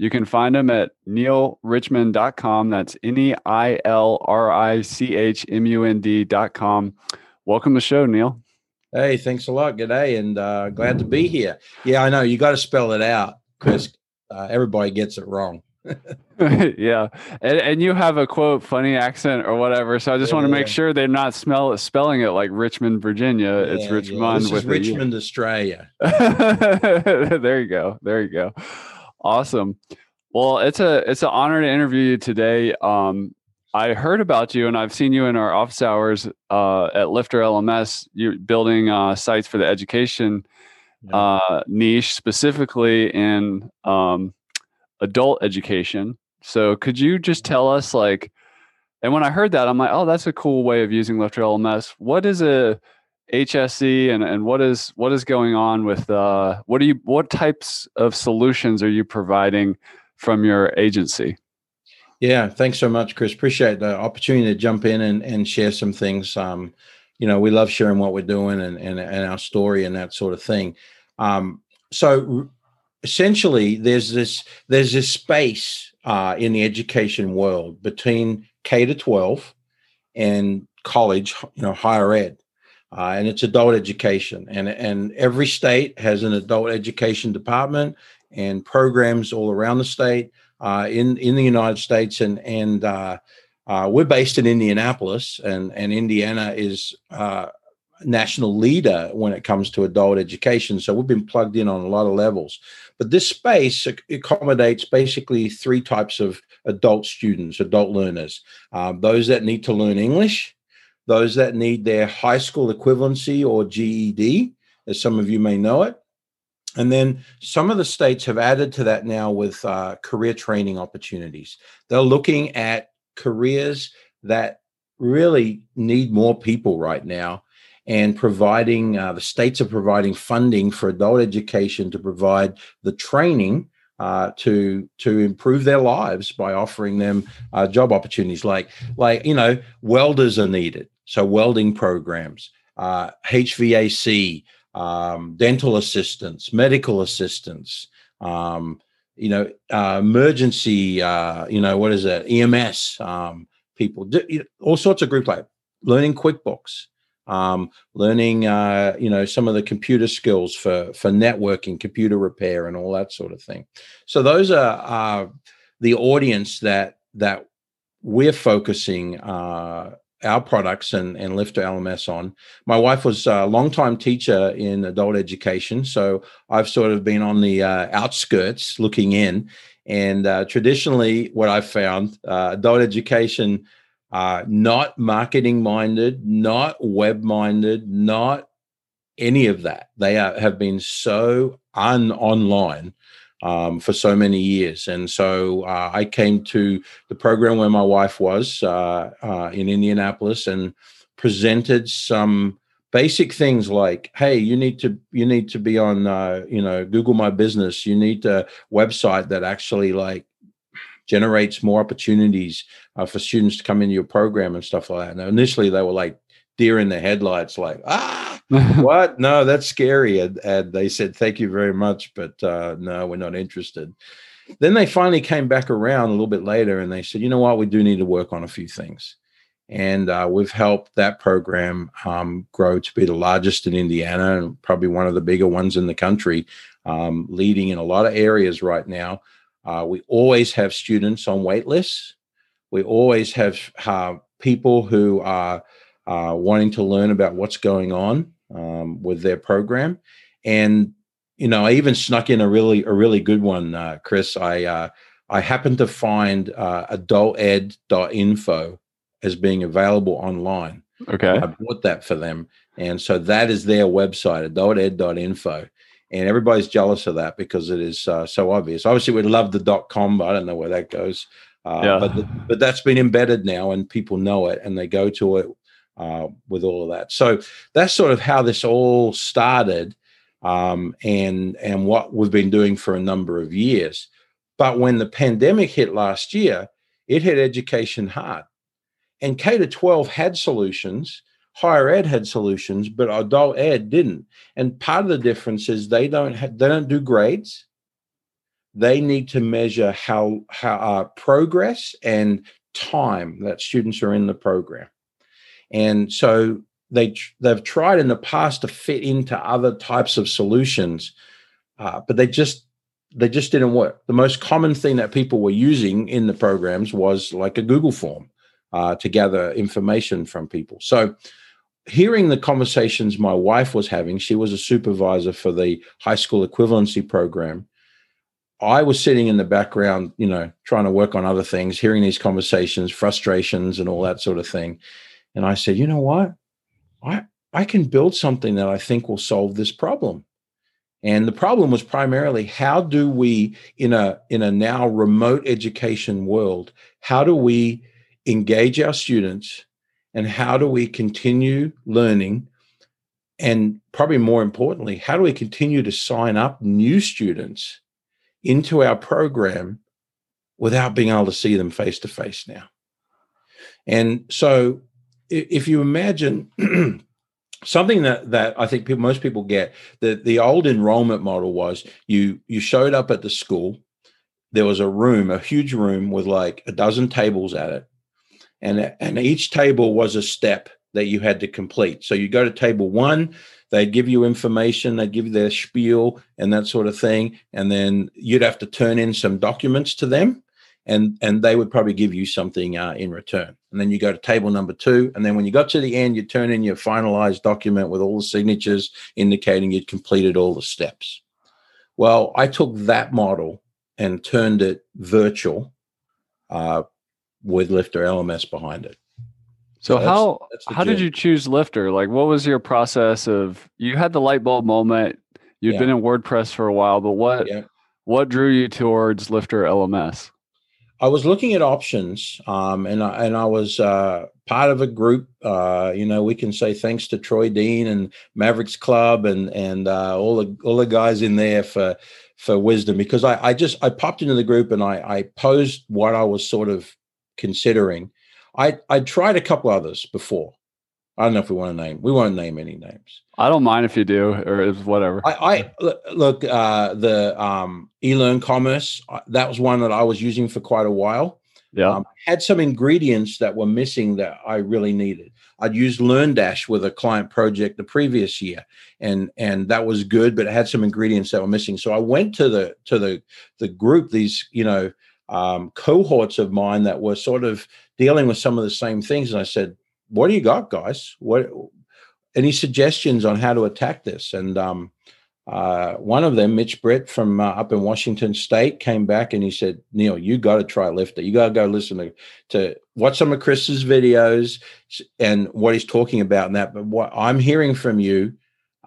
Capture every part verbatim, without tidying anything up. You can find him at neil richmond dot com. That's N E I L R I C H M U N D dot com. Welcome to the show, Neil. Hey, thanks a lot. G'day, and uh, glad to be here. Yeah, I know. You got to spell it out, Chris. Uh, everybody gets it wrong. yeah. And, and you have a quote, funny accent or whatever. So I just yeah, want to make yeah. sure they're not smell, spelling it like Richmond, Virginia. Yeah, it's Richmond. Yeah. This with is Richmond, Australia. There you go. There you go. Awesome. Well, it's a it's an honor to interview you today. Um, I heard about you, and I've seen you in our office hours uh, at Lifter L M S. You're building uh, sites for the education yeah. uh, niche, specifically in um, adult education. So, could you just tell us, like, and when I heard that, I'm like, oh, that's a cool way of using Lifter L M S. What is a H S E and, and what is what is going on with uh what do you what types of solutions are you providing from your agency? Yeah, thanks so much, Chris. Appreciate the opportunity to jump in and, and share some things. Um, you know, we love sharing what we're doing and and, and our story and that sort of thing. Um, so essentially there's this there's this space uh in the education world between K to twelve and college, you know, higher ed. Uh, and it's adult education, and and every state has an adult education department and programs all around the state uh, in in the United States, and and uh, uh, we're based in Indianapolis, and and Indiana is uh, national leader when it comes to adult education. So we've been plugged in on a lot of levels, but this space accommodates basically three types of adult students, adult learners: uh, those that need to learn English, those that need their high school equivalency or G E D, as some of you may know it. And then some of the states have added to that now with uh, career training opportunities. They're looking at careers that really need more people right now, and providing, uh, the states are providing funding for adult education to provide the training Uh, to to improve their lives by offering them uh, job opportunities, like like you know, welders are needed, so welding programs, uh, H V A C, um, dental assistants, medical assistants, um, you know, uh, emergency, uh, you know, what is that? E M S um, people, all sorts of group, like learning QuickBooks. Um, learning, uh, you know, some of the computer skills for for networking, computer repair, and all that sort of thing. So those are uh, the audience that that we're focusing uh, our products and and Lifter L M S on. My wife was a longtime teacher in adult education, so I've sort of been on the uh, outskirts looking in. And uh, traditionally, what I've found, uh, adult education. Uh, not marketing minded, not web minded, not any of that. They are, have been so un online um, for so many years. And so uh, I came to the program where my wife was uh, uh, in Indianapolis, and presented some basic things like, hey, you need to you need to be on, uh, you know, Google My Business. You need a website that actually like generates more opportunities uh, for students to come into your program and stuff like that. Now, initially, they were like deer in the headlights, like, ah, what? No, that's scary. And, and they said, thank you very much, but uh, no, we're not interested. Then they finally came back around a little bit later, and they said, you know what, we do need to work on a few things. And uh, we've helped that program um, grow to be the largest in Indiana, and probably one of the bigger ones in the country, um, leading in a lot of areas right now. Uh, we always have students on wait lists. We always have uh, people who are uh, wanting to learn about what's going on um, with their program. And, you know, I even snuck in a really, a really good one, uh, Chris. I, uh, I happened to find uh, adulted dot info as being available online. Okay. I bought that for them. And so that is their website, adulted dot info. And everybody's jealous of that because it is uh, so obvious. Obviously, we love the dot com, but I don't know where that goes. Uh, yeah. But the, but that's been embedded now, and people know it, and they go to it uh, with all of that. So that's sort of how this all started, um, and and what we've been doing for a number of years. But when the pandemic hit last year, it hit education hard. And K to twelve had solutions, higher ed had solutions, but adult ed didn't. And part of the difference is they don't have, they don't do grades. They need to measure how how uh, progress and time that students are in the program. And so they they've tried in the past to fit into other types of solutions, uh, but they just they just didn't work. The most common thing that people were using in the programs was like a Google form uh, to gather information from people. So hearing the conversations my wife was having, she was a supervisor for the high school equivalency program. I was sitting in the background, you know, trying to work on other things, hearing these conversations, frustrations and all that sort of thing. And I said, you know what? I, I can build something that I think will solve this problem. And the problem was primarily, how do we, in a, in a now remote education world, how do we engage our students and how do we continue learning? And probably more importantly, how do we continue to sign up new students into our program without being able to see them face to face now? And so if you imagine something that, that I think people, most people get, that the old enrollment model was you, you showed up at the school, there was a room, a huge room with like a dozen tables at it. And, and each table was a step that you had to complete. So you go to table one, they'd give you information, they'd give you their spiel and that sort of thing. And then you'd have to turn in some documents to them, and, and they would probably give you something uh, in return. And then you go to table number two. And then when you got to the end, you turn in your finalized document with all the signatures indicating you'd completed all the steps. Well, I took that model and turned it virtual uh, with Lifter L M S behind it. So, so that's, how that's how gym. did you choose Lifter? Like, what was your process of, you had the light bulb moment, you'd yeah. been in WordPress for a while, but what, yeah. what drew you towards Lifter L M S? I was looking at options, um, and, I, and I was uh, part of a group, uh, you know, we can say thanks to Troy Dean and Mavericks Club and and uh, all, the, all the guys in there for for wisdom, because I, I just, I popped into the group and I, I posed what I was sort of considering. I, I tried a couple others before. I don't know if we want to name. We won't name any names. I don't mind if you do, or if whatever. I, I look uh, the um, eLearn Commerce. That was one that I was using for quite a while. Yeah, um, had some ingredients that were missing that I really needed. I'd used LearnDash with a client project the previous year, and and that was good, but it had some ingredients that were missing. So I went to the to the the group. These you know. Um, cohorts of mine that were sort of dealing with some of the same things. And I said, what do you got, guys? What, any suggestions on how to attack this? And um, uh, one of them, Mitch Britt from uh, up in Washington State, came back and he said, Neil, you got to try Lifter. You got to go listen to, to watch some of Chris's videos and what he's talking about and that. But what I'm hearing from you,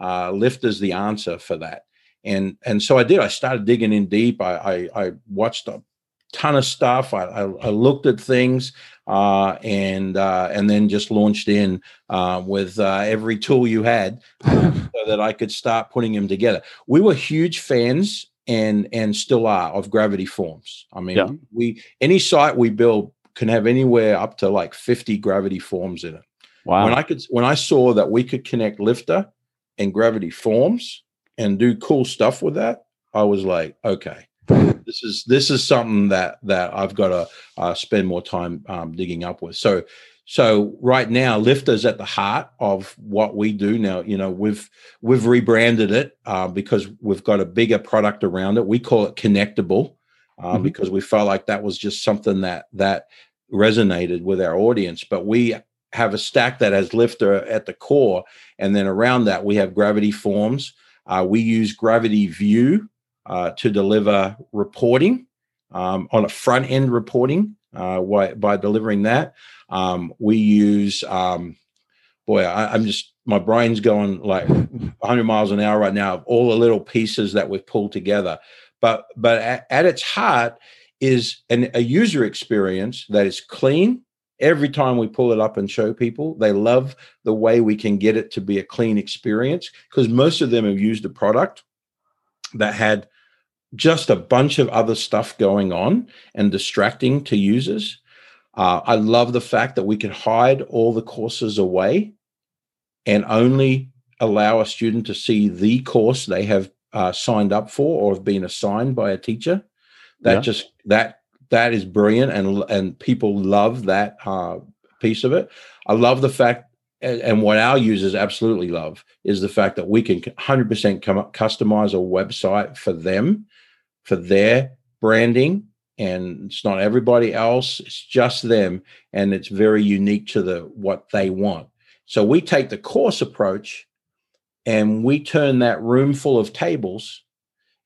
uh, Lifter's the answer for that. And and so I did. I started digging in deep. I, I, I watched a ton of stuff. I, I, I looked at things uh, and uh, and then just launched in uh, with uh, every tool you had um, so that I could start putting them together. We were huge fans and and still are of Gravity Forms. I mean, yeah. we any site we build can have anywhere up to like fifty Gravity Forms in it. Wow! When I could when I saw that we could connect Lifter and Gravity Forms and do cool stuff with that, I was like, okay. This is this is something that that I've got to uh, spend more time um, digging up with. So so right now, Lifter's at the heart of what we do now. You know, we've we've rebranded it uh, because we've got a bigger product around it. We call it Connectable uh, mm-hmm. because we felt like that was just something that that resonated with our audience. But we have a stack that has Lifter at the core, and then around that we have Gravity Forms. Uh, we use Gravity View Uh, to deliver reporting um, on a front end reporting uh, by, by delivering that. Um, we use um, boy, I, I'm just, my brain's going like a hundred miles an hour right now of all the little pieces that we've pulled together. But, but at, at its heart is an, a user experience that is clean. Every time we pull it up and show people, they love the way we can get it to be a clean experience, because most of them have used a product that had just a bunch of other stuff going on and distracting to users. Uh, I love the fact that we can hide all the courses away and only allow a student to see the course they have uh, signed up for or have been assigned by a teacher. That yeah. just that that is brilliant, and and people love that uh, piece of it. I love the fact, and what our users absolutely love is the fact that we can one hundred percent come up, customize a website for them, for their branding, and it's not everybody else, it's just them, and it's very unique to the what they want. So we take the course approach and we turn that room full of tables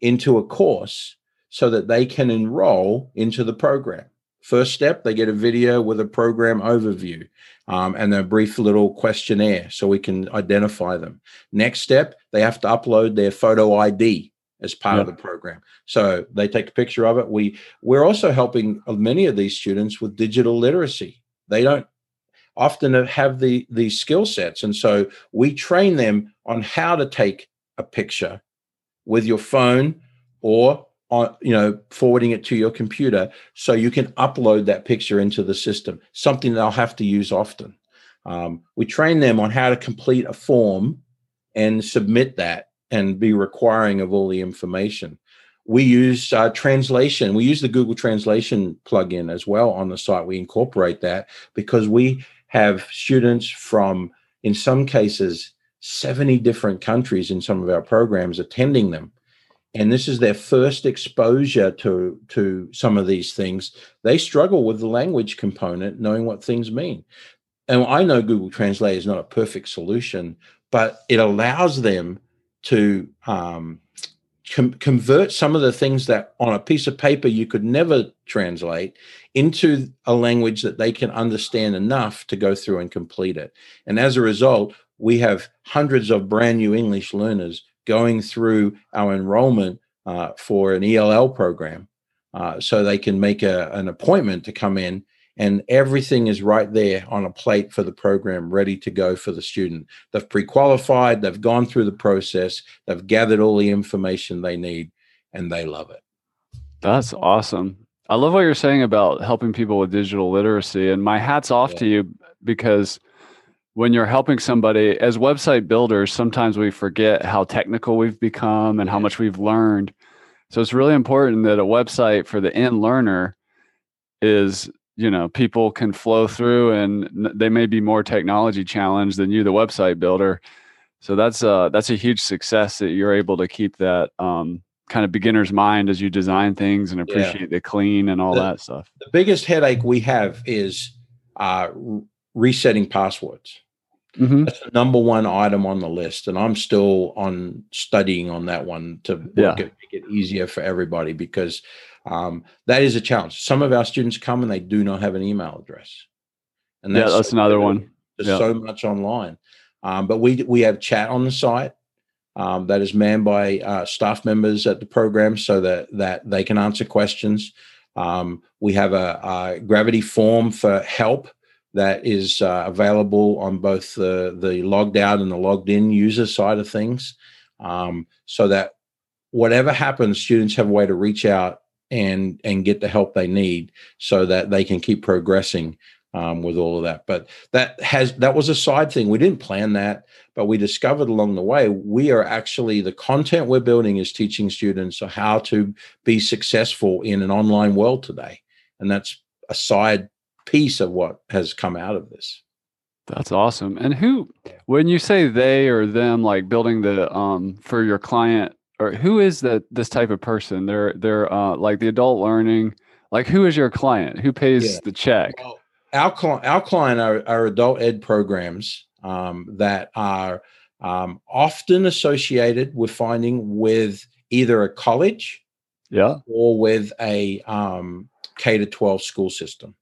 into a course so that they can enroll into the program. First step, they get a video with a program overview um, and a brief little questionnaire so we can identify them. Next step, they have to upload their photo I D as part yeah. of the program. So they take a picture of it. We, we're also helping many of these students with digital literacy. They don't often have the, the skill sets. And so we train them on how to take a picture with your phone or on, you know, forwarding it to your computer so you can upload that picture into the system, something they'll have to use often. Um, we train them on how to complete a form and submit that and be requiring of all the information. We use uh, translation. We use the Google Translation plugin as well on the site. We incorporate that because we have students from, in some cases, seventy different countries in some of our programs attending them. And this is their first exposure to, to some of these things. They struggle with the language component, knowing what things mean. And I know Google Translate is not a perfect solution, but it allows them to um, com- convert some of the things that on a piece of paper you could never translate into a language that they can understand enough to go through and complete it. And as a result, we have hundreds of brand new English learners going through our enrollment uh, for an E L L program uh, so they can make a, an appointment to come in, and everything is right there on a plate for the program, ready to go for the student. They've pre-qualified, they've gone through the process, they've gathered all the information they need, and they love it. That's awesome. I love what you're saying about helping people with digital literacy, and my hat's off yeah. to you, because when you're helping somebody, as website builders, sometimes we forget how technical we've become and how much we've learned. So it's really important that a website for the end learner is, you know, people can flow through, and they may be more technology challenged than you, the website builder. So that's a, that's a huge success that you're able to keep that um, kind of beginner's mind as you design things and appreciate yeah. the clean and all the, that stuff. The biggest headache we have is uh, resetting passwords. Mm-hmm. That's the number one item on the list, and I'm still on studying on that one to yeah. make, it, make it easier for everybody, because um, that is a challenge. Some of our students come and they do not have an email address, and that's, yeah, that's so another one. There's yeah. so much online, um, but we we have chat on the site um, that is manned by uh, staff members at the program, so that that they can answer questions. Um, we have a, a Gravity form for help that is uh, available on both the, the logged out and the logged in user side of things, um, so that whatever happens, students have a way to reach out and, and get the help they need so that they can keep progressing um, with all of that. But that has that was a side thing. We didn't plan that, but we discovered along the way, we are actually, the content we're building is teaching students how to be successful in an online world today. And that's a side piece of what has come out of this. That's awesome. And who, when you say they or them, like building the um for your client, or who is that, this type of person? They're they're uh like the adult learning, like who is your client? Who pays yeah. the check? Well, our client our client are, are adult ed programs um that are um often associated with finding with either a college yeah or with a um K to twelve school system.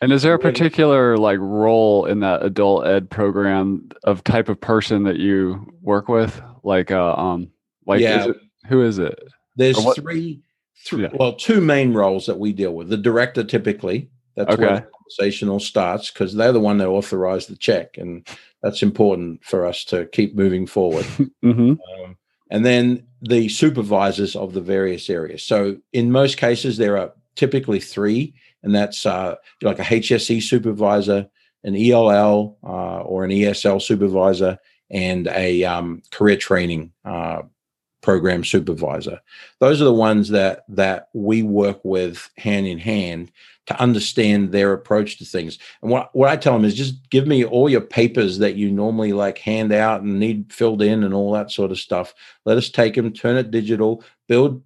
And is there a particular like role in that adult ed program of type of person that you work with? Like, uh, um, like yeah. is it, who is it? There's three, three yeah. well, two main roles that we deal with. The director, typically, that's okay. where the conversational starts, because they're the one that authorized the check. And that's important for us to keep moving forward. mm-hmm. um, and then the supervisors of the various areas. So in most cases, there are typically three, and that's uh, like a H S E supervisor, an E L L uh, or an E S L supervisor, and a um, career training uh, program supervisor. Those are the ones that that we work with hand in hand to understand their approach to things. And what, what I tell them is just give me all your papers that you normally like hand out and need filled in and all that sort of stuff. Let us take them, turn it digital, build.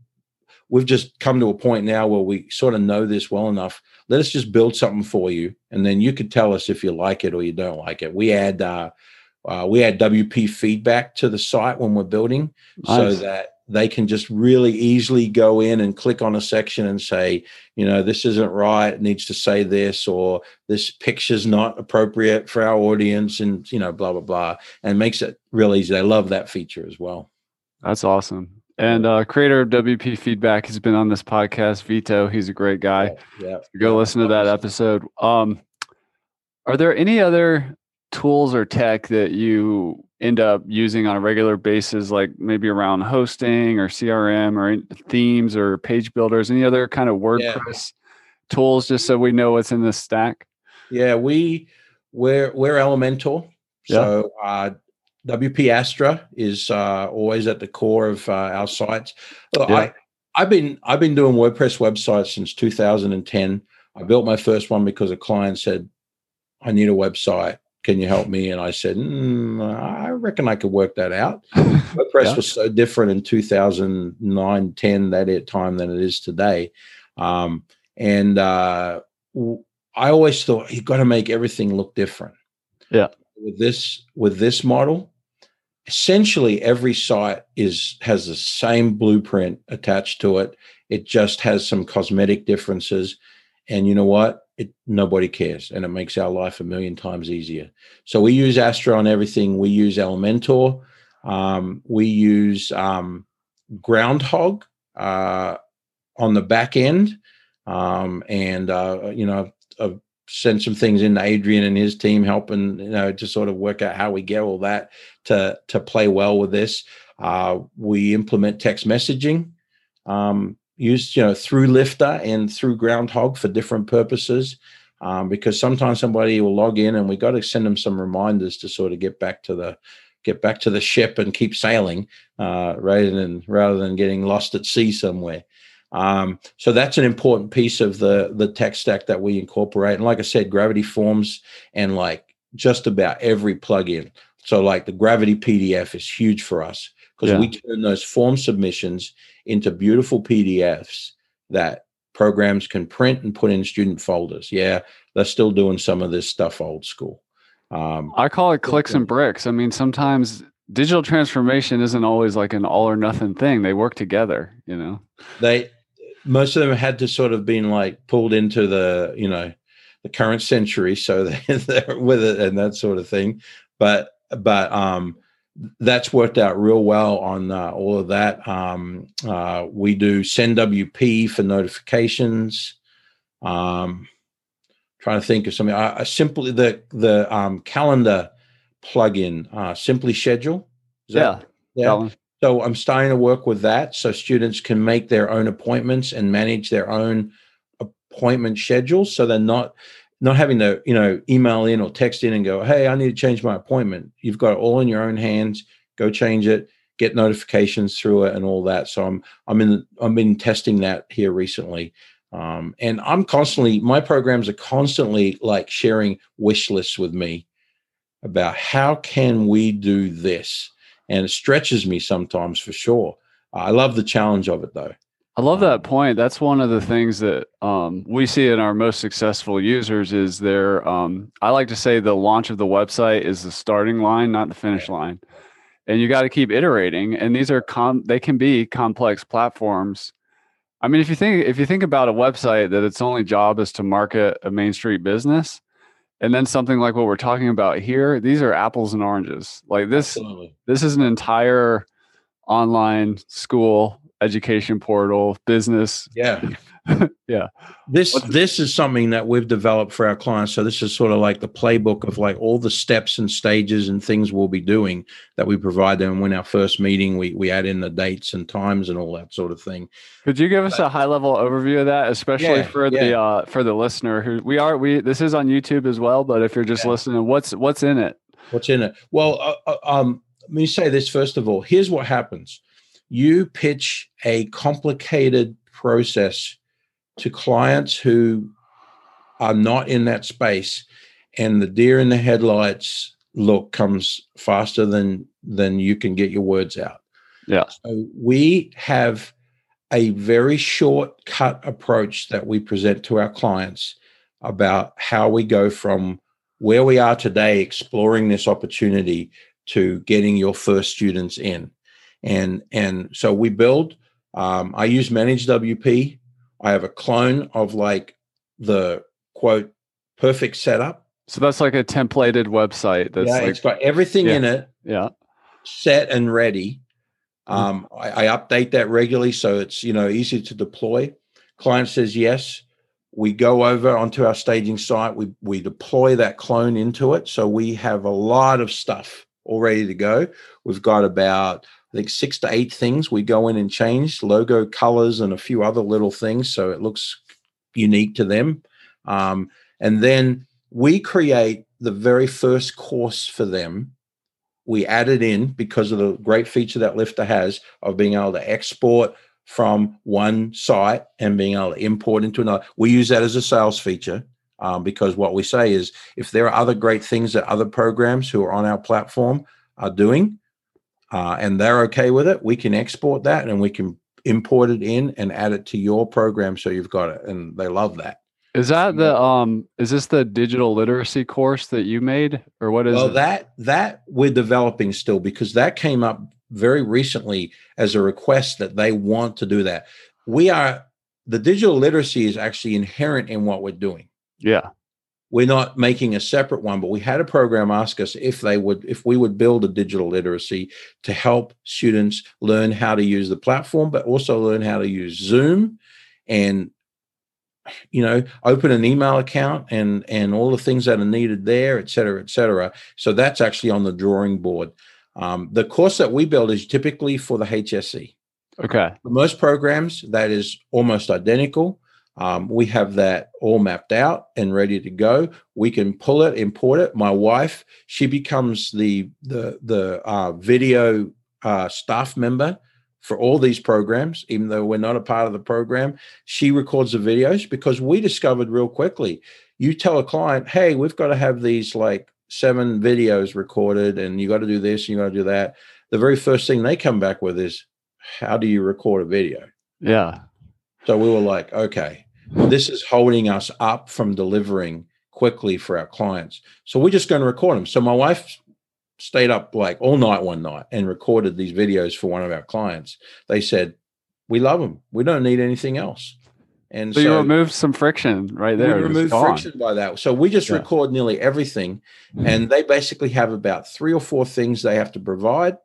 We've just come to a point now where we sort of know this well enough. Let us just build something for you, and then you could tell us if you like it or you don't like it. We add uh, uh, we add W P feedback to the site when we're building, nice. so that they can just really easily go in and click on a section and say, you know, this isn't right. It needs to say this, or this picture's not appropriate for our audience, and you know, blah blah blah, and makes it real easy. They love that feature as well. That's awesome. And uh, creator of W P Feedback has been on this podcast, Vito. He's a great guy. Yeah, yeah. Go listen to that episode. Um, are there any other tools or tech that you end up using on a regular basis, like maybe around hosting or C R M or themes or page builders, any other kind of WordPress yeah. tools, just so we know what's in this stack? Yeah, we, we're, we're Elementor. Yeah. So uh W P Astra is uh, always at the core of uh, our sites. Look, yeah. I, I've been I've been doing WordPress websites since two thousand ten. I built my first one because a client said, "I need a website. Can you help me?" And I said, mm, "I reckon I could work that out." WordPress yeah. was so different in two thousand nine, ten that time than it is today, um, and uh, I always thought you've got to make everything look different. Yeah. With this with this model, essentially every site is has the same blueprint attached to it. It just has some cosmetic differences, and you know what? It nobody cares, and it makes our life a million times easier. So we use Astra on everything. We use Elementor. Um, we use um, Groundhog uh, on the back end, um, and uh, you know, a, send some things into Adrian and his team, helping, you know, to sort of work out how we get all that to, to play well with this. Uh, we implement text messaging, um, used, you know, through Lifter and through Groundhog for different purposes, um, because sometimes somebody will log in and we got to send them some reminders to sort of get back to the, get back to the ship and keep sailing, uh, rather than, rather than getting lost at sea somewhere. Um, so that's an important piece of the, the tech stack that we incorporate. And like I said, Gravity Forms and like just about every plugin. So like the Gravity P D F is huge for us because yeah. we turn those form submissions into beautiful P D Fs that programs can print and put in student folders. Yeah, they're still doing some of this stuff old school. Um, I call it clicks and bricks. I mean, sometimes digital transformation isn't always like an all or nothing thing. They work together, you know. They Most of them had to sort of been like pulled into the, you know, the current century. So they're with it and that sort of thing. But, but um, that's worked out real well on uh, all of that. Um, uh, we do SendWP for notifications. Um, trying to think of something. I, I simply, the, the um, calendar plugin, uh, Simply Schedule. Is yeah. That, yeah. So I'm starting to work with that so students can make their own appointments and manage their own appointment schedules. So they're not not having to, you know, email in or text in and go, hey, I need to change my appointment. You've got it all in your own hands. Go change it, get notifications through it and all that. So I'm I'm in I'm in testing that here recently. Um, and I'm constantly, my programs are constantly like sharing wish lists with me about how can we do this? And it stretches me sometimes for sure. I love the challenge of it though. I love that point. That's one of the things that um, we see in our most successful users is their, um, I like to say the launch of the website is the starting line, not the finish line. And you got to keep iterating. And these are, com- they can be complex platforms. I mean, if you think if you think about a website that its only job is to market a Main Street business, and then something like what we're talking about here, these are apples and oranges. Like this, Absolutely. This is an entire online school education portal business. Yeah, yeah. This What's this is something that we've developed for our clients. So this is sort of like the playbook of like all the steps and stages and things we'll be doing that we provide them. When our first meeting, we we add in the dates and times and all that sort of thing. Could you give us but, a high level overview of that, especially yeah, for the yeah. uh, for the listener who we are? We this is on YouTube as well, but if you're just yeah. listening, what's what's in it? What's in it? Well, uh, um, let me say this first of all. Here's what happens. You pitch a complicated process to clients who are not in that space, and the deer in the headlights look comes faster than than you can get your words out. Yeah. So we have a very shortcut approach that we present to our clients about how we go from where we are today, exploring this opportunity, to getting your first students in. And and so we build, um, I use Manage W P. I have a clone of like the quote, perfect setup. So that's like a templated website. That's yeah, like, it's got everything yeah, in it yeah. set and ready. Um, mm-hmm. I, I update that regularly so it's, you know, easy to deploy. Client says yes. We go over onto our staging site. We, we deploy that clone into it. So we have a lot of stuff all ready to go. We've got about... I think six to eight things we go in and change, logo, colors, and a few other little things, so it looks unique to them. Um, and then we create the very first course for them. We add it in because of the great feature that Lifter has of being able to export from one site and being able to import into another. We use that as a sales feature um, because what we say is if there are other great things that other programs who are on our platform are doing, Uh, and they're okay with it, we can export that and we can import it in and add it to your program so you've got it. And they love that. Is that the, um, is this the digital literacy course that you made or what is well, it? That, that we're developing still because that came up very recently as a request that they want to do that. We are, the digital literacy is actually inherent in what we're doing. Yeah. We're not making a separate one, but we had a program ask us if they would, if we would build a digital literacy to help students learn how to use the platform, but also learn how to use Zoom and, you know, open an email account and and all the things that are needed there, et cetera, et cetera. So that's actually on the drawing board. Um, the course that we build is typically for the H S E. Okay. For most programs, that is almost identical. Um, we have that all mapped out and ready to go. We can pull it, import it. My wife, she becomes the the the uh, video uh, staff member for all these programs, even though we're not a part of the program. She records the videos because we discovered real quickly. You tell a client, hey, we've got to have these like seven videos recorded, and you got to do this, and you got to do that. The very first thing they come back with is, how do you record a video? Yeah. So we were like, okay, this is holding us up from delivering quickly for our clients. So we're just going to record them. So my wife stayed up like all night one night and recorded these videos for one of our clients. They said, we love them. We don't need anything else. And so, so you removed some friction right there. We removed friction by that. So we just yeah. record nearly everything. Mm-hmm. And they basically have about three or four things they have to provide.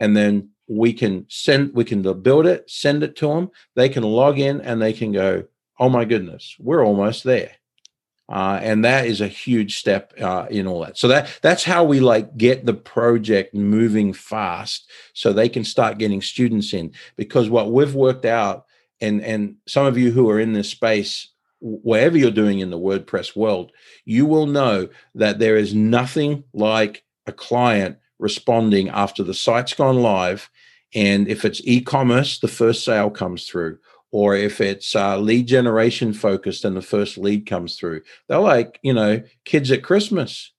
And then we can send, we can build it, send it to them. They can log in and they can go, oh my goodness, we're almost there. Uh, and that is a huge step uh, in all that. So that that's how we like get the project moving fast so they can start getting students in, because what we've worked out, and, and some of you who are in this space, wherever you're doing in the WordPress world, you will know that there is nothing like a client responding after the site's gone live. And if it's e-commerce, the first sale comes through, or if it's uh, lead generation focused and the first lead comes through. They're like, you know, kids at Christmas.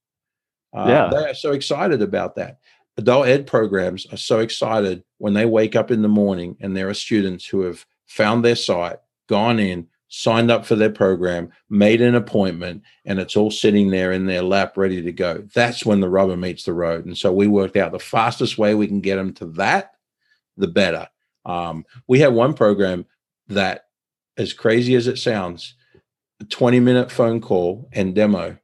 Uh, yeah. They are so excited about that. Adult ed programs are so excited when they wake up in the morning and there are students who have found their site, gone in, signed up for their program, made an appointment, and it's all sitting there in their lap ready to go. That's when the rubber meets the road. And so we worked out the fastest way we can get them to that, the better. Um, we had one program that, as crazy as it sounds, a twenty minute phone call and demo,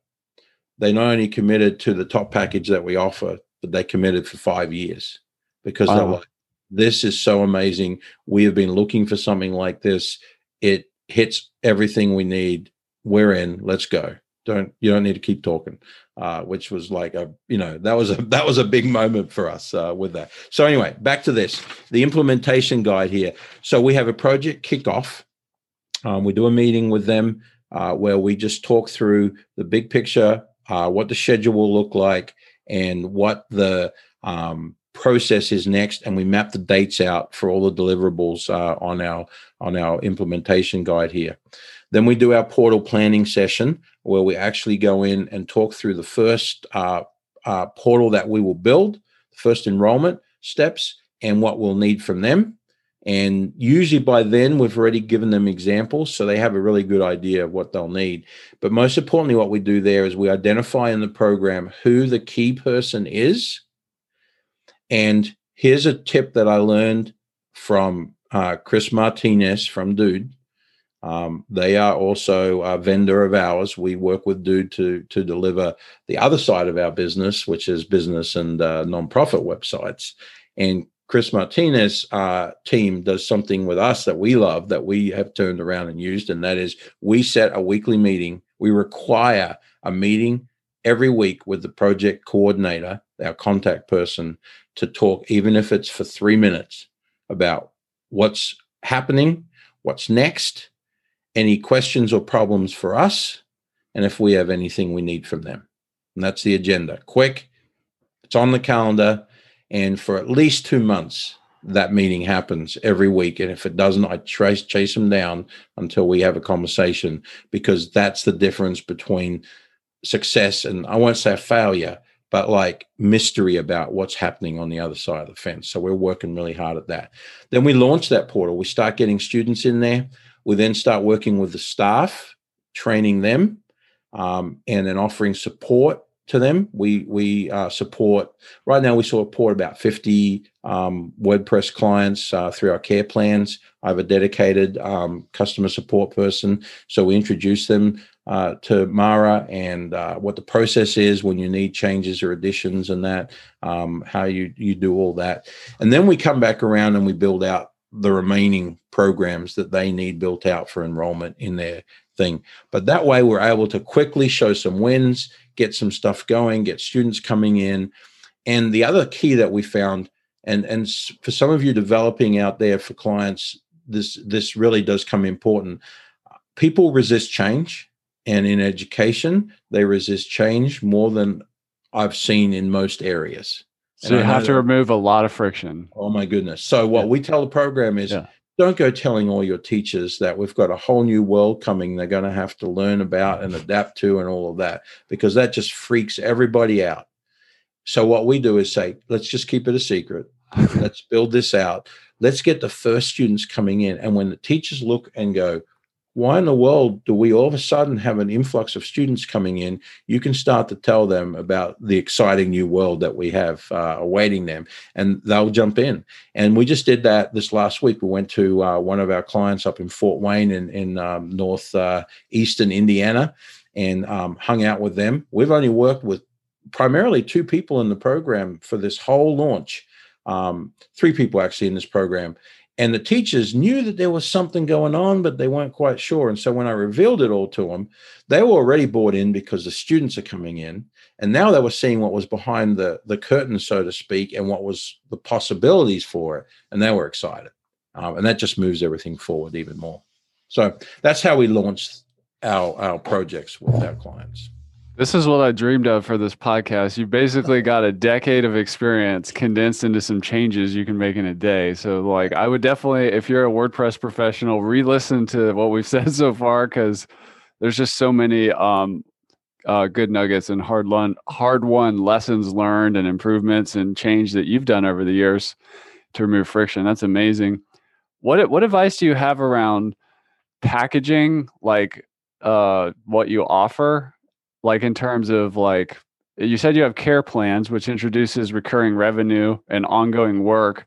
they not only committed to the top package that we offer, but they committed for five years because wow. They're like, this is so amazing. We have been looking for something like this. It hits everything we need. We're in, let's go. Don't, you don't need to keep talking, uh, which was like a, you know, that was a, that was a big moment for us uh, with that. So anyway, back to this, the implementation guide here. So we have a project kickoff. Um, we do a meeting with them uh, where we just talk through the big picture, uh, what the schedule will look like and what the um, process is next. And we map the dates out for all the deliverables uh, on our, on our implementation guide here. Then we do our portal planning session where we actually go in and talk through the first uh, uh, portal that we will build, the first enrollment steps and what we'll need from them. And usually by then we've already given them examples, so they have a really good idea of what they'll need. But most importantly, what we do there is we identify in the program who the key person is. And here's a tip that I learned from uh, Chris Martinez from Dude. Um, they are also a vendor of ours. We work with Dude to, to deliver the other side of our business, which is business and uh, nonprofit websites. And Chris Martinez uh, team does something with us that we love, that we have turned around and used. And that is, we set a weekly meeting. We require a meeting every week with the project coordinator, our contact person, to talk, even if it's for three minutes, about what's happening, what's next, any questions or problems for us, and if we have anything we need from them. And that's the agenda. Quick, it's on the calendar, and for at least two months, that meeting happens every week. And if it doesn't, I trace, chase them down until we have a conversation, because that's the difference between success and, I won't say failure, but like mystery about what's happening on the other side of the fence. So we're working really hard at that. Then we launch that portal. We start getting students in there. We then start working with the staff, training them, um, and then offering support to them. We we uh, support, right now we support about fifty um, WordPress clients uh, through our care plans. I have a dedicated um, customer support person. So we introduce them uh, to Mara and uh, what the process is when you need changes or additions and that, um, how you, you do all that. And then we come back around and we build out the remaining programs that they need built out for enrollment in their thing. But that way we're able to quickly show some wins, get some stuff going, get students coming in. And the other key that we found, and, and for some of you developing out there for clients, this, this really does come important. People resist change, and in education, they resist change more than I've seen in most areas. So you have to remove a lot of friction. Oh, my goodness. So what we tell the program is, yeah, don't go telling all your teachers that we've got a whole new world coming they're going to have to learn about and adapt to and all of that, because that just freaks everybody out. So what we do is say, let's just keep it a secret. Let's build this out. Let's get the first students coming in. And when the teachers look and go, why in the world do we all of a sudden have an influx of students coming in? You can start to tell them about the exciting new world that we have uh, awaiting them, and they'll jump in. And we just did that this last week. We went to uh, one of our clients up in Fort Wayne in, in um, north uh, eastern Indiana and um, hung out with them. We've only worked with primarily two people in the program for this whole launch, um, three people actually in this program. And the teachers knew that there was something going on, but they weren't quite sure. And so when I revealed it all to them, they were already bought in because the students are coming in. And now they were seeing what was behind the, the curtain, so to speak, and what was the possibilities for it. And they were excited. Um, and that just moves everything forward even more. So that's how we launched our, our projects with our clients. This is what I dreamed of for this podcast. You basically got a decade of experience condensed into some changes you can make in a day. So like, I would definitely, if you're a WordPress professional, re-listen to what we've said so far, because there's just so many um, uh, good nuggets and hard, le- hard won lessons learned and improvements and change that you've done over the years to remove friction. That's amazing. What, what advice do you have around packaging, like uh, what you offer? Like in terms of like, you said you have care plans, which introduces recurring revenue and ongoing work.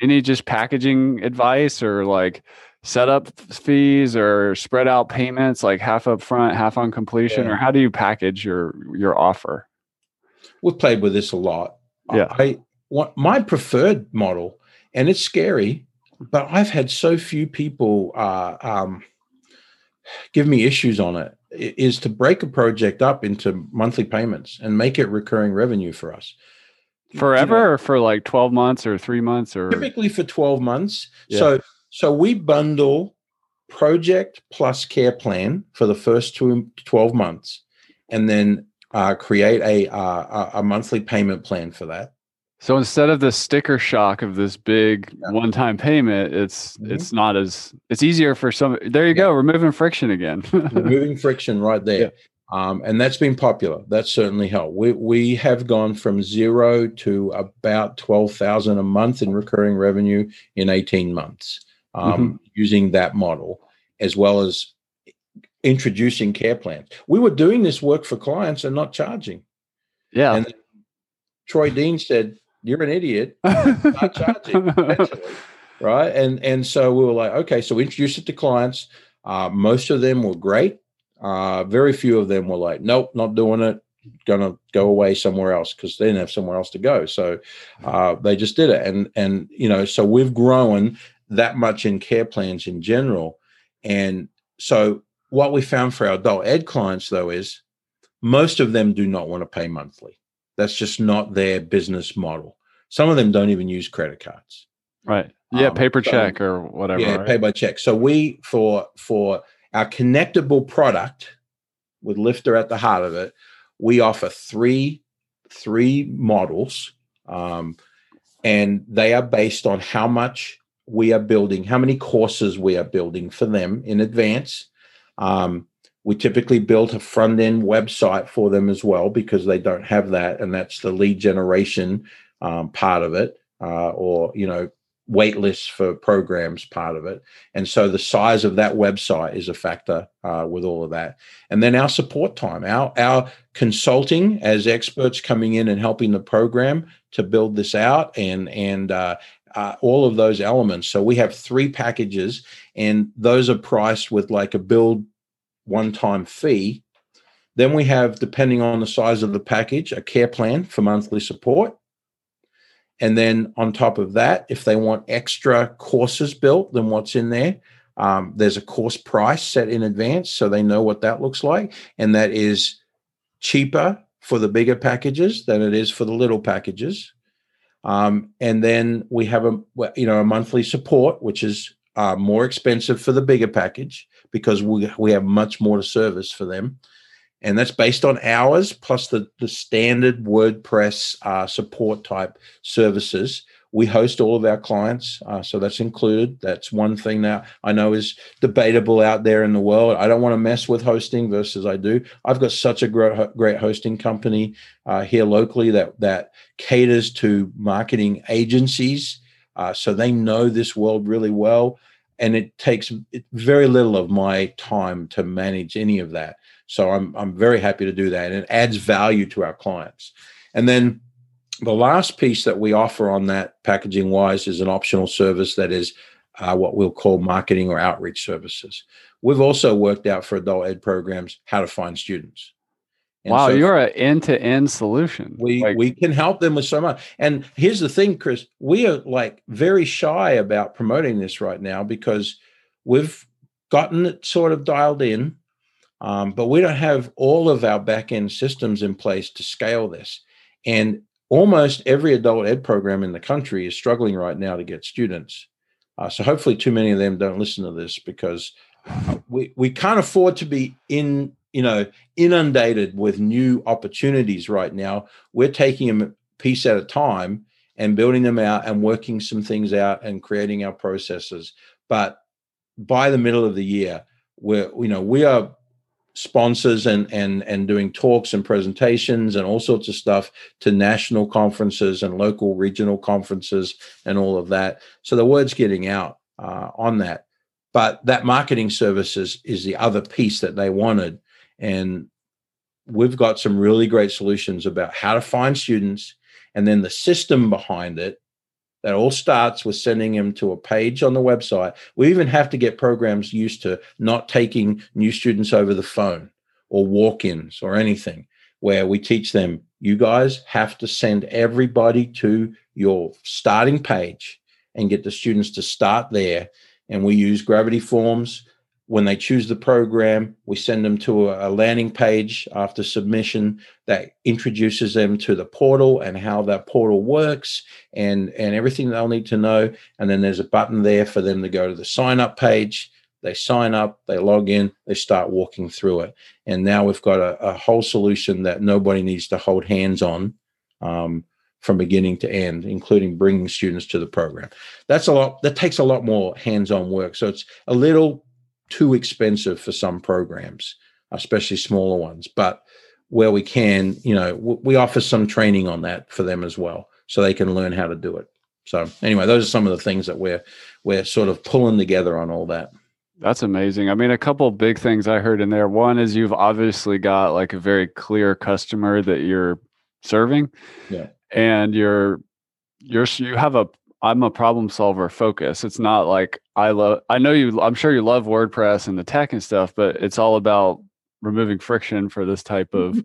Any just packaging advice or like setup fees or spread out payments, like half up front, half on completion, yeah. or how do you package your your offer? We've played with this a lot. Yeah. I want my preferred model, and it's scary, but I've had so few people uh, um, give me issues on it, is to break a project up into monthly payments and make it recurring revenue for us. Forever, you know, or for like twelve months or three months or typically for twelve months. Yeah. So so we bundle project plus care plan for the first two, twelve months, and then uh, create a, uh, a monthly payment plan for that. So instead of the sticker shock of this big yeah. one-time payment, it's mm-hmm. it's not as it's easier for some. There you yeah. go, removing friction again. Removing friction right there, yeah. um, and that's been popular. That's certainly helped. We we have gone from zero to about twelve thousand a month in recurring revenue in eighteen months um, mm-hmm. using that model, as well as introducing care plans. We were doing this work for clients and not charging. Yeah, and Troy Dean said, "You're an idiot. Start charging," right? And and so we were like, okay, so we introduced it to clients. Uh, most of them were great. Uh, very few of them were like, nope, not doing it. Gonna go away somewhere else because they didn't have somewhere else to go. So uh, they just did it. And and you know, so we've grown that much in care plans in general. And so what we found for our adult ed clients though is most of them do not want to pay monthly. That's just not their business model. Some of them don't even use credit cards. Right. Yeah, um, paper so, check or whatever. Yeah, right? Pay by check. So we, for for our connectable product with Lifter at the heart of it, we offer three, three models, um, and they are based on how much we are building, how many courses we are building for them in advance. Um We typically built a front-end website for them as well because they don't have that, and that's the lead generation um, part of it, uh, or, you know, wait lists for programs part of it. And so the size of that website is a factor uh, with all of that. And then our support time, our, our consulting as experts coming in and helping the program to build this out and, and uh, uh, all of those elements. So we have three packages, and those are priced with like a build one-time fee. Then we have, depending on the size of the package, a care plan for monthly support. And then on top of that, if they want extra courses built than what's in there, um, there's a course price set in advance so they know what that looks like. And that is cheaper for the bigger packages than it is for the little packages. Um, and then we have a, you know, a monthly support, which is Uh, more expensive for the bigger package because we we have much more to service for them. And that's based on hours plus the, the standard WordPress uh, support type services. We host all of our clients, uh, so that's included. That's one thing that I know is debatable out there in the world. I don't want to mess with hosting versus I do. I've got such a great, great hosting company uh, here locally that, that caters to marketing agencies. Uh, so they know this world really well, and it takes very little of my time to manage any of that. So I'm I'm very happy to do that, and it adds value to our clients. And then the last piece that we offer on that packaging wise is an optional service that is uh, what we'll call marketing or outreach services. We've also worked out for adult ed programs how to find students. And wow, so you're an end-to-end solution. We like, we can help them with so much. And here's the thing, Chris, we are like very shy about promoting this right now because we've gotten it sort of dialed in, um, but we don't have all of our back-end systems in place to scale this. And almost every adult ed program in the country is struggling right now to get students. Uh, so hopefully too many of them don't listen to this because uh, we, we can't afford to be in you know, inundated with new opportunities right now. We're taking them a piece at a time and building them out and working some things out and creating our processes. But by the middle of the year, we're, you know, we are sponsors and, and, and doing talks and presentations and all sorts of stuff to national conferences and local regional conferences and all of that. So the word's getting out uh, on that. But that marketing services is the other piece that they wanted. And we've got some really great solutions about how to find students and then the system behind it That all starts with sending them to a page on the website. We even have to get programs used to not taking new students over the phone or walk-ins or anything, where we teach them, you guys have to send everybody to your starting page and get the students to start there. And we use Gravity Forms. When they choose the program, we send them to a landing page after submission that introduces them to the portal and how that portal works and, and everything they'll need to know. And then there's a button there for them to go to the sign-up page. They sign up, they log in, they start walking through it. And now we've got a, a whole solution that nobody needs to hold hands on um, from beginning to end, including bringing students to the program. That's a lot. That takes a lot more hands-on work. So it's a little too expensive for some programs, especially smaller ones, but where we can, you know, we offer some training on that for them as well, so they can learn how to do it. So anyway, those are some of the things that we're, we're sort of pulling together on all that. That's amazing. I mean, a couple of big things I heard in there. One is you've obviously got like a very clear customer that you're serving, yeah, and you're, you're, you have a, I'm a problem solver focus. It's not like I love, I know you, I'm sure you love WordPress and the tech and stuff, but it's all about removing friction for this type of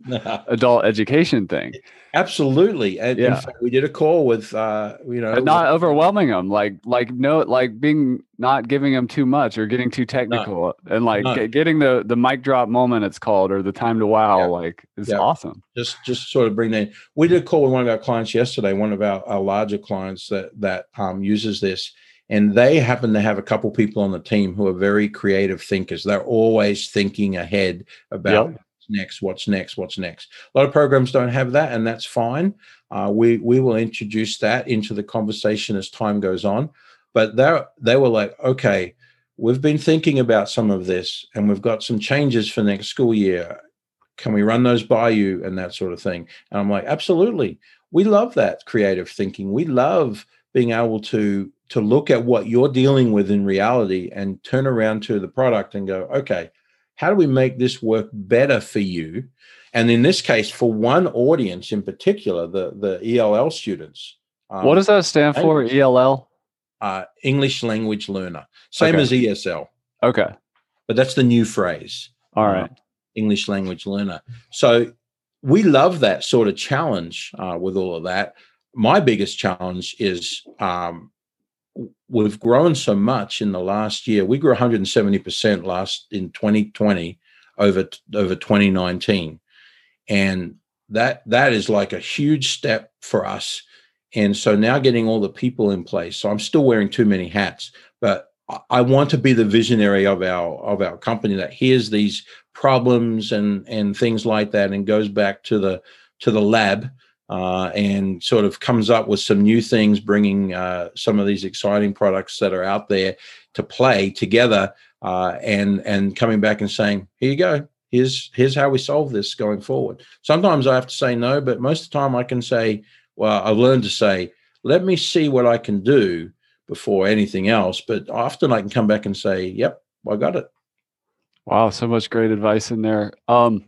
adult education thing. Absolutely. And yeah, in fact, we did a call with, uh, you know, and not with, overwhelming them, like, like, no, like being, not giving them too much or getting too technical, no, and like no. getting the, the mic drop moment it's called, or the time to wow, yeah, like it's yeah. awesome. Just, just sort of bring that in. We did a call with one of our clients yesterday, one of our, our larger clients that, that um, uses this. And they happen to have a couple people on the team who are very creative thinkers. They're always thinking ahead about, yep, what's next, what's next, what's next. A lot of programs don't have that, and that's fine. Uh, we we will introduce that into the conversation as time goes on. But they they were like, okay, we've been thinking about some of this, and we've got some changes for next school year. Can we run those by you and that sort of thing? And I'm like, absolutely. We love that creative thinking. We love being able to to look at what you're dealing with in reality and turn around to the product and go, okay, how do we make this work better for you? And in this case, for one audience in particular, the, the E L L students. Um, what does that stand for, E L L? Uh, English Language Learner, same okay. as E S L. Okay. But that's the new phrase. All right. Uh, English Language Learner. So we love that sort of challenge uh, with all of that. My biggest challenge is, um, we've grown so much in the last year. We grew one hundred seventy percent last in twenty twenty over over twenty nineteen, and that that is like a huge step for us. And so now getting all the people in place. So I'm still wearing too many hats, but I want to be the visionary of our of our company that hears these problems and and things like that, and goes back to the to the lab. Uh, and sort of comes up with some new things, bringing uh, some of these exciting products that are out there to play together, uh, and and coming back and saying, here you go, here's here's how we solve this going forward. Sometimes I have to say no, but most of the time I can say, well, I've learned to say, let me see what I can do before anything else. But often I can come back and say, yep, I got it. Wow, so much great advice in there. Um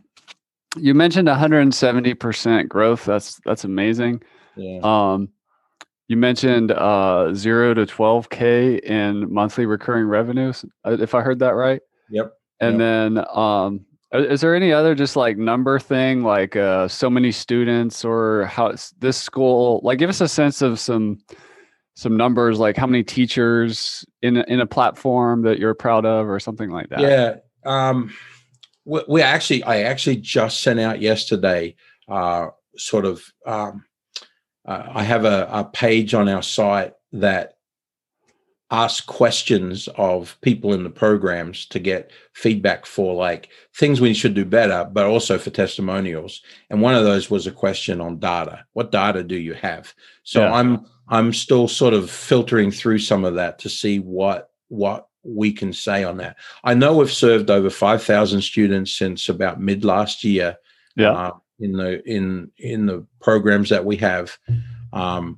You mentioned one hundred seventy percent growth. That's that's amazing. Yeah. Um, you mentioned uh, zero to twelve K in monthly recurring revenues, if I heard that right. Yep. And yep. then um, is there any other just like number thing, like uh, so many students or how it's this school? Like, give us a sense of some some numbers, like how many teachers in a, in a platform that you're proud of or something like that. Yeah. Um We actually, I actually just sent out yesterday, uh, sort of, um, uh, I have a, a page on our site that asks questions of people in the programs to get feedback for like things we should do better, but also for testimonials. And one of those was a question on data. What data do you have? So yeah. I'm, I'm still sort of filtering through some of that to see what, what, we can say on that. I know we've served over five thousand students since about mid last year, yeah, uh, in the in in the programs that we have. Um,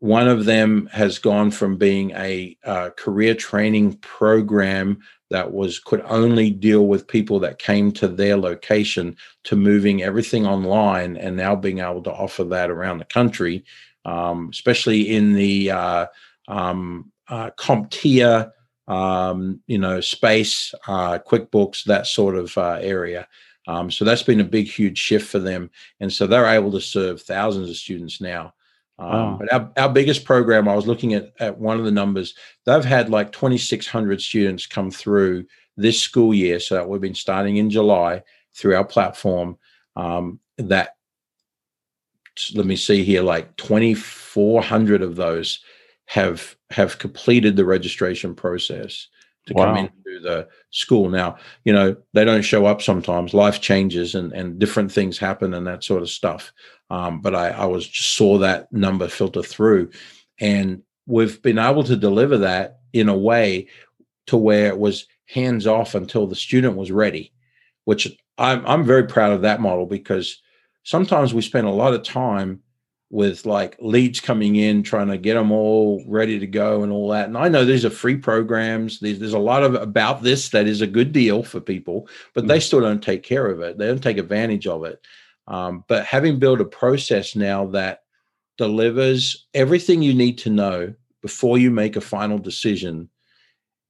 one of them has gone from being a uh, career training program that was could only deal with people that came to their location to moving everything online and now being able to offer that around the country. um, especially in the uh, um, uh, CompTIA, um, you know, space, uh, QuickBooks, that sort of uh, area. Um, so that's been a big, huge shift for them. And so they're able to serve thousands of students now. Um, wow. But our, our biggest program, I was looking at, at one of the numbers, they've had like twenty-six hundred students come through this school year. So we've been starting in July through our platform. Um, that, let me see here, like twenty-four hundred of those have have completed the registration process to wow. come into the school. Now, you know, they don't show up sometimes. Life changes and, and different things happen and that sort of stuff. Um, but I, I was just saw that number filter through. And we've been able to deliver that in a way to where it was hands-off until the student was ready, which I'm, I'm very proud of that model, because sometimes we spend a lot of time with like leads coming in, trying to get them all ready to go and all that. And I know these are free programs. There's, there's a lot of about this that is a good deal for people, but mm-hmm. they still don't take care of it. They don't take advantage of it. Um, but having built a process now that delivers everything you need to know before you make a final decision,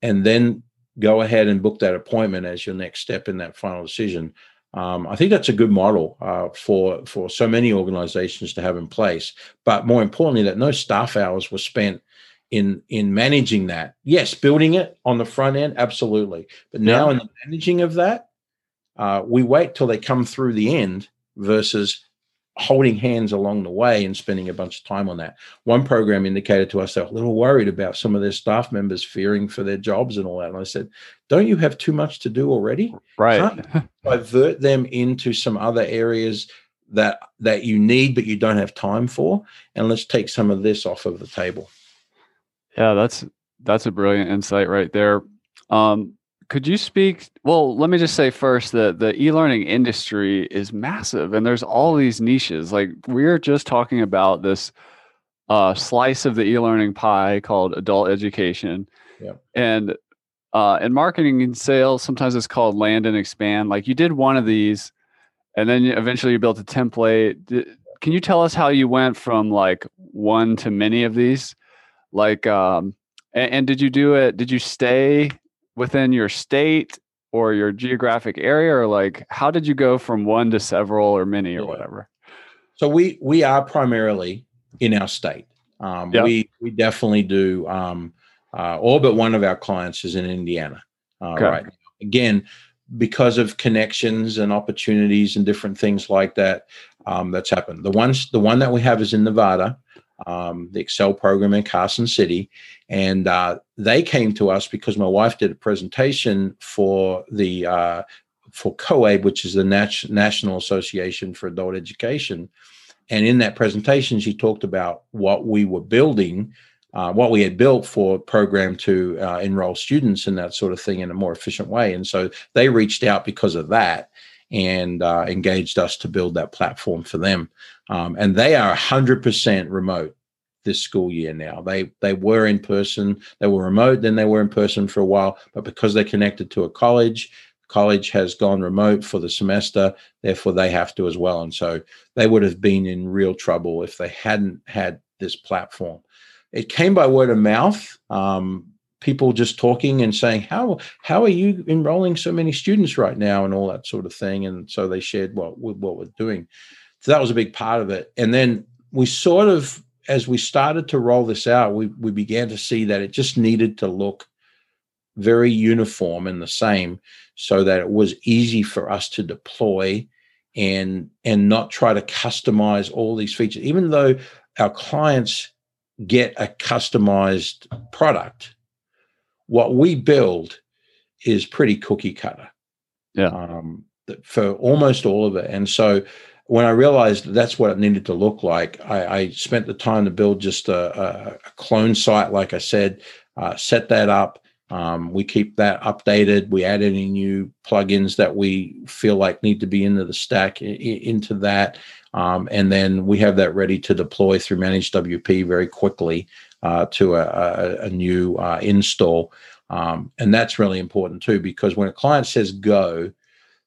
and then go ahead and book that appointment as your next step in that final decision. Um, I think that's a good model uh, for, for so many organizations to have in place. But more importantly, that no staff hours were spent in, in managing that. Yes, building it on the front end, absolutely. But now yeah. in the managing of that, uh, we wait till they come through the end versus holding hands along the way and spending a bunch of time on that. One program indicated to us they were a little worried about some of their staff members fearing for their jobs and all that. And I said, don't you have too much to do already? Right. Can't you divert them into some other areas that that you need but you don't have time for? And let's take some of this off of the table. Yeah, that's that's a brilliant insight right there. Um, Could you speak? Well, let me just say first that the e-learning industry is massive and there's all these niches. Like we're just talking about this uh, slice of the e-learning pie called adult education. Yeah. And uh, in marketing and sales, sometimes it's called land and expand. Like you did one of these and then eventually you built a template. Can you tell us how you went from like one to many of these? Like, um, and, and did you do it? Did you stay within your state or your geographic area, or like how did you go from one to several or many or yeah. whatever? So we we are primarily in our state. Um, yeah. We we definitely do. Um, uh, all but one of our clients is in Indiana. Uh, okay. Right now. Again, because of connections and opportunities and different things like that, um, that's happened. The ones the one that we have is in Nevada. Um, the Excel program in Carson City. And uh, they came to us because my wife did a presentation for the uh, for COAB, which is the Nat- National Association for Adult Education. And in that presentation, she talked about what we were building, uh, what we had built for a program to uh, enroll students and that sort of thing in a more efficient way. And so they reached out because of that and uh, engaged us to build that platform for them. Um, and they are one hundred percent remote this school year now. They they were in person, they were remote, then they were in person for a while, but because they're connected to a college, college has gone remote for the semester, therefore they have to as well. And so they would have been in real trouble if they hadn't had this platform. It came by word of mouth. Um, people just talking and saying, how, how are you enrolling so many students right now and all that sort of thing. And so they shared what, what we're doing. So that was a big part of it. And then we sort of, as we started to roll this out, we, we began to see that it just needed to look very uniform and the same so that it was easy for us to deploy and, and not try to customize all these features, even though our clients get a customized product. What we build is pretty cookie cutter, yeah. Um, for almost all of it. And so when I realized that that's what it needed to look like, I, I spent the time to build just a, a clone site, like I said, uh, set that up. Um, we keep that updated. We add any new plugins that we feel like need to be into the stack, I- into that. Um, and then we have that ready to deploy through Manage W P very quickly. Uh, to a, a, a new uh, install. Um, and that's really important too, because when a client says go,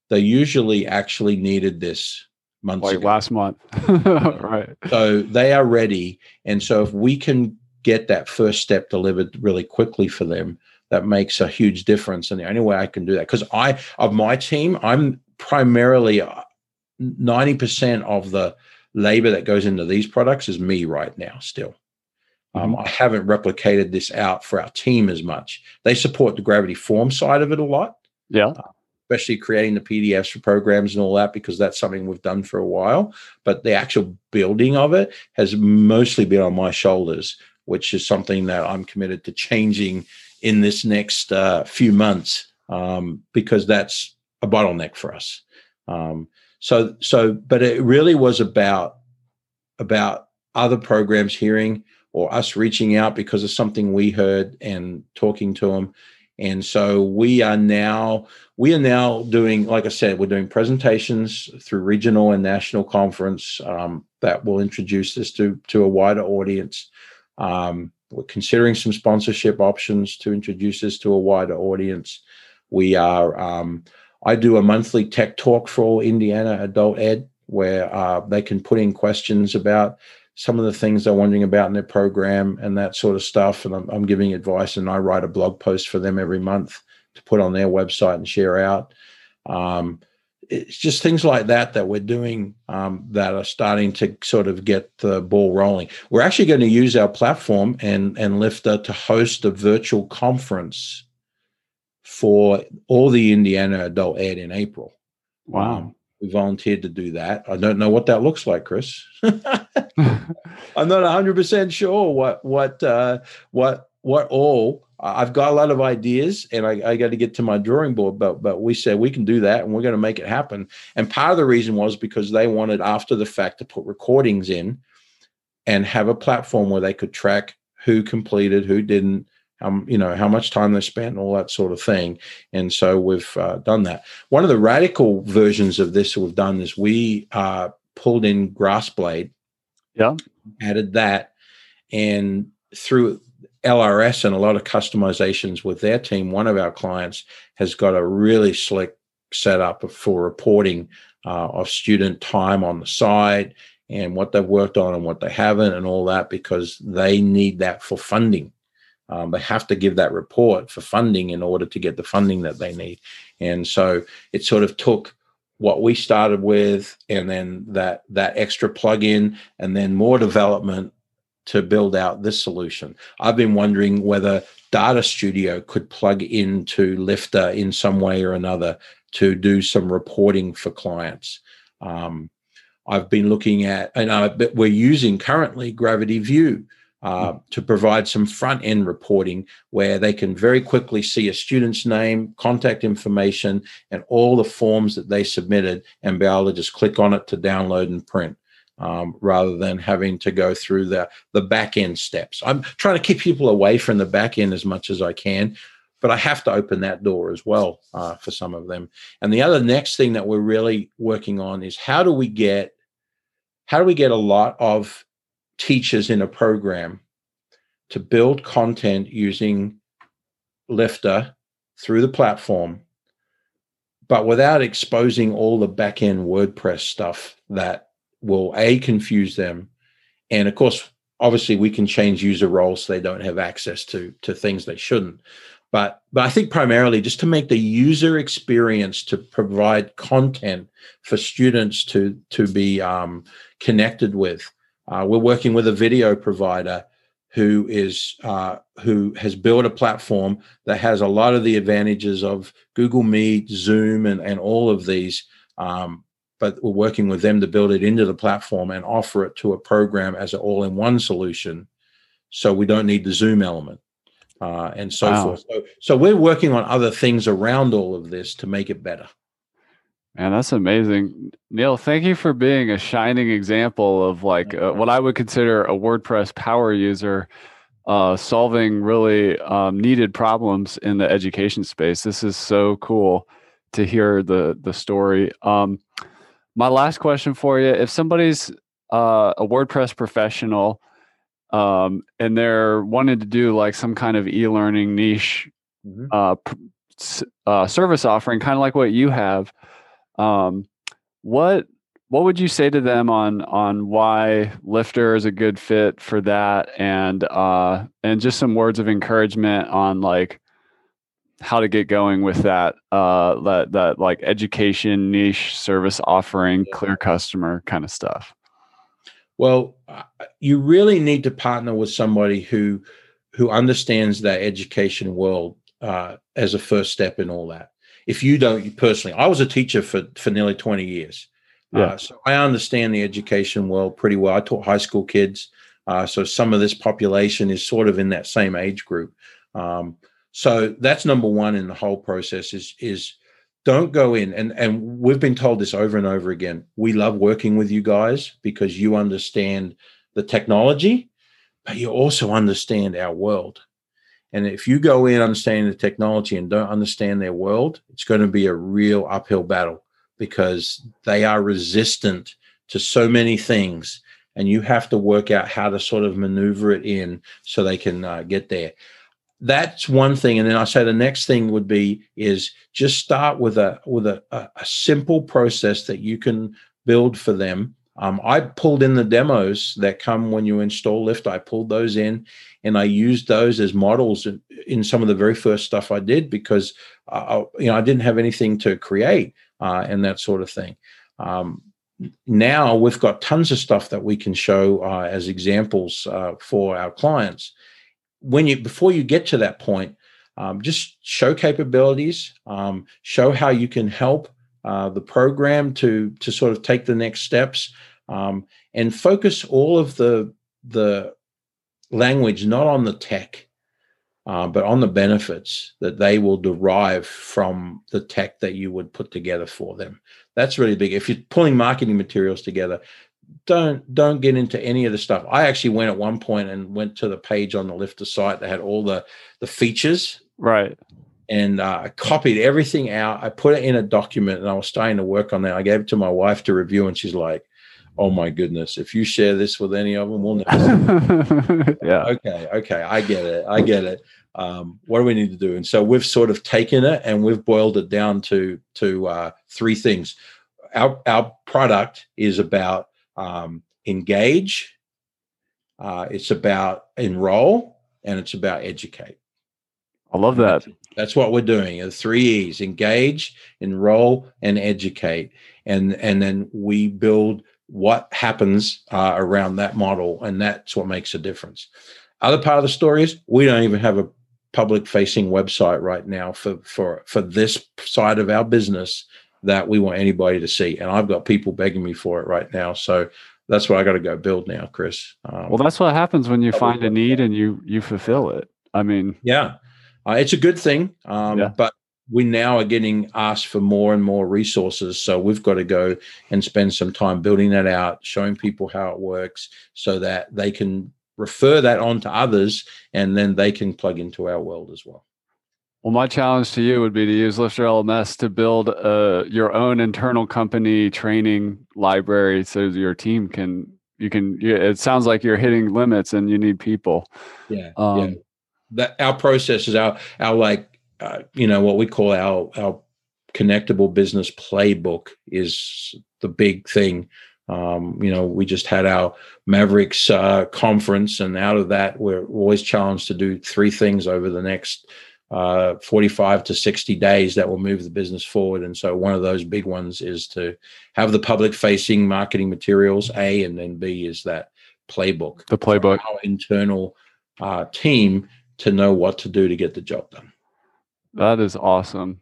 they usually actually needed this months like ago. Last month. Right. So they are ready. And so if we can get that first step delivered really quickly for them, that makes a huge difference. And the only way I can do that, because I, of my team, I'm primarily ninety percent of the labor that goes into these products is me right now still. Um, I haven't replicated this out for our team as much. They support the Gravity Form side of it a lot. Yeah. Especially creating the P D Fs for programs and all that, because that's something we've done for a while. But the actual building of it has mostly been on my shoulders, which is something that I'm committed to changing in this next uh, few months, um, because that's a bottleneck for us. Um, so, so, but it really was about, about other programs hearing, or us reaching out because of something we heard and talking to them. And so we are now, we are now doing, like I said, we're doing presentations through regional and national conference um, that will introduce this to, to a wider audience. Um, we're considering some sponsorship options to introduce this to a wider audience. We are, um, I do a monthly tech talk for all Indiana adult ed, where uh, they can put in questions about some of the things they're wondering about in their program and that sort of stuff. And I'm, I'm giving advice, and I write a blog post for them every month to put on their website and share out. Um, it's just things like that that we're doing um, that are starting to sort of get the ball rolling. We're actually going to use our platform and, and Lifter to host a virtual conference for all the Indiana adult ed in April. Wow. Um, We volunteered to do that. I don't know what that looks like, Chris. I'm not one hundred percent sure what what uh, what what all. I've got a lot of ideas, and I, I got to get to my drawing board. But but we said we can do that, and we're going to make it happen. And part of the reason was because they wanted, after the fact, to put recordings in and have a platform where they could track who completed, who didn't. Um, you know, how much time they spent and all that sort of thing. And so we've uh, done that. One of the radical versions of this we've done is we uh, pulled in Grassblade, yeah, added that, and through L R S and a lot of customizations with their team, one of our clients has got a really slick setup for reporting uh, of student time on the side and what they've worked on and what they haven't and all that, because they need that for funding. Um, they have to give that report for funding in order to get the funding that they need. And so it sort of took what we started with, and then that that extra plug-in, and then more development to build out this solution. I've been wondering whether Data Studio could plug into Lifter in some way or another to do some reporting for clients. Um, I've been looking at, and I, we're using currently Gravity View Uh, to provide some front-end reporting where they can very quickly see a student's name, contact information, and all the forms that they submitted, and be able to just click on it to download and print, um, rather than having to go through the, the back-end steps. I'm trying to keep people away from the back-end as much as I can, but I have to open that door as well uh, for some of them. And the other next thing that we're really working on is how do we get, how do we get a lot of teachers in a program to build content using Lifter through the platform, but without exposing all the back-end WordPress stuff that will, A, confuse them. And of course, obviously we can change user roles so they don't have access to, to things they shouldn't. But, but I think primarily just to make the user experience to provide content for students to, to be um, connected with. Uh, we're working with a video provider who is uh, who has built a platform that has a lot of the advantages of Google Meet, Zoom, and, and all of these. Um, but we're working with them to build it into the platform and offer it to a program as an all-in-one solution, so we don't need the Zoom element uh, and so wow. forth. So, so we're working on other things around all of this to make it better. Man, that's amazing. Neil, thank you for being a shining example of like uh, what I would consider a WordPress power user uh, solving really um, needed problems in the education space. This is so cool to hear the, the story. Um, my last question for you, if somebody's uh, a WordPress professional um, and they're wanting to do like some kind of e-learning niche mm-hmm. uh, uh, service offering, kind of like what you have, Um, what What would you say to them on on why Lifter is a good fit for that, and uh, and just some words of encouragement on like how to get going with that uh, that that like education niche service offering, clear customer kind of stuff? Well, you really need to partner with somebody who who understands that education world uh, as a first step in all that. If you don't personally, I was a teacher for for nearly twenty years. Yeah. Uh, so I understand the education world pretty well. I taught high school kids. Uh, so some of this population is sort of in that same age group. Um, so that's number one in the whole process is, is don't go in. And, and we've been told this over and over again. We love working with you guys because you understand the technology, but you also understand our world. And if you go in understanding the technology and don't understand their world, it's going to be a real uphill battle, because they are resistant to so many things, and you have to work out how to sort of maneuver it in so they can uh, get there. That's one thing. And then I say the next thing would be is just start with a with a, a simple process that you can build for them. Um, I pulled in the demos that come when you install Lifter. I pulled those in, and I used those as models in, in some of the very first stuff I did, because I, you know I didn't have anything to create. Uh, and that sort of thing. Um, now we've got tons of stuff that we can show uh, as examples uh, for our clients. When you before you get to that point, um, just show capabilities, um, show how you can help uh, the program to to sort of take the next steps, um, and focus all of the the language not on the tech, Uh, but on the benefits that they will derive from the tech that you would put together for them. That's really big. If you're pulling marketing materials together, don't don't get into any of the stuff. I actually went at one point and went to the page on the Lifter site that had all the, the features. Right. And uh, I copied everything out. I put it in a document, and I was starting to work on that. I gave it to my wife to review, and she's like, "Oh my goodness! If you share this with any of them, we'll never." Yeah. Okay. Okay. I get it. I get it. Um, what do we need to do? And so we've sort of taken it and we've boiled it down to to uh, three things. Our our product is about um, engage. Uh, it's about enroll, and it's about educate. I love that. That's what we're doing. The three E's: engage, enroll, and educate. And and then we build what happens uh, around that model, and that's what makes a difference. Other part of the story is we don't even have a public-facing website right now for for for this side of our business that we want anybody to see, and I've got people begging me for it right now. So that's what I got to go build now, Chris. Um, well, that's what happens when you find a need and you you fulfill it. I mean, yeah, uh, it's a good thing, um, yeah. but. We now are getting asked for more and more resources. So we've got to go and spend some time building that out, showing people how it works so that they can refer that on to others, and then they can plug into our world as well. Well, my challenge to you would be to use Lifter L M S to build uh, your own internal company training library so your team can, you can, it sounds like you're hitting limits and you need people. Yeah. Um, yeah. That, our process is our, our like, Uh, you know, what we call our, our Connectable business playbook is the big thing. Um, you know, we just had our Mavericks uh, conference, and out of that, we're always challenged to do three things over the next uh, forty-five to sixty days that will move the business forward. And so one of those big ones is to have the public-facing marketing materials, A, and then B is that playbook. The playbook. Our internal uh, team to know what to do to get the job done. That is awesome.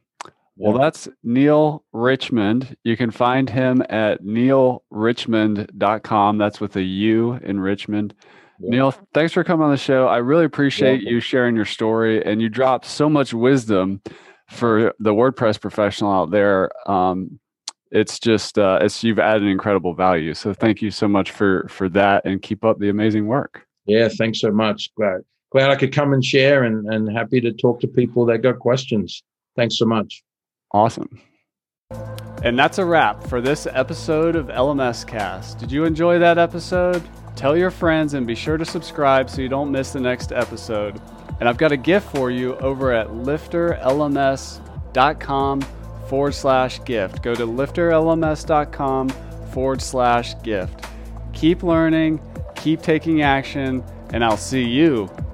Well, that's Neil Richmond. You can find him at neil richmond dot com. That's with a U in Richmond. Yeah. Neil, thanks for coming on the show. I really appreciate yeah. you sharing your story, and you dropped so much wisdom for the WordPress professional out there. Um, it's just, uh, it's, you've added incredible value. So thank you so much for, for that, and keep up the amazing work. Yeah. Thanks so much. Glad. Glad I could come and share, and, and happy to talk to people that got questions. Thanks so much. Awesome. And that's a wrap for this episode of L M S Cast. Did you enjoy that episode? Tell your friends and be sure to subscribe so you don't miss the next episode. And I've got a gift for you over at lifter L M S dot com forward slash gift. Go to lifter L M S dot com forward slash gift. Keep learning, keep taking action, and I'll see you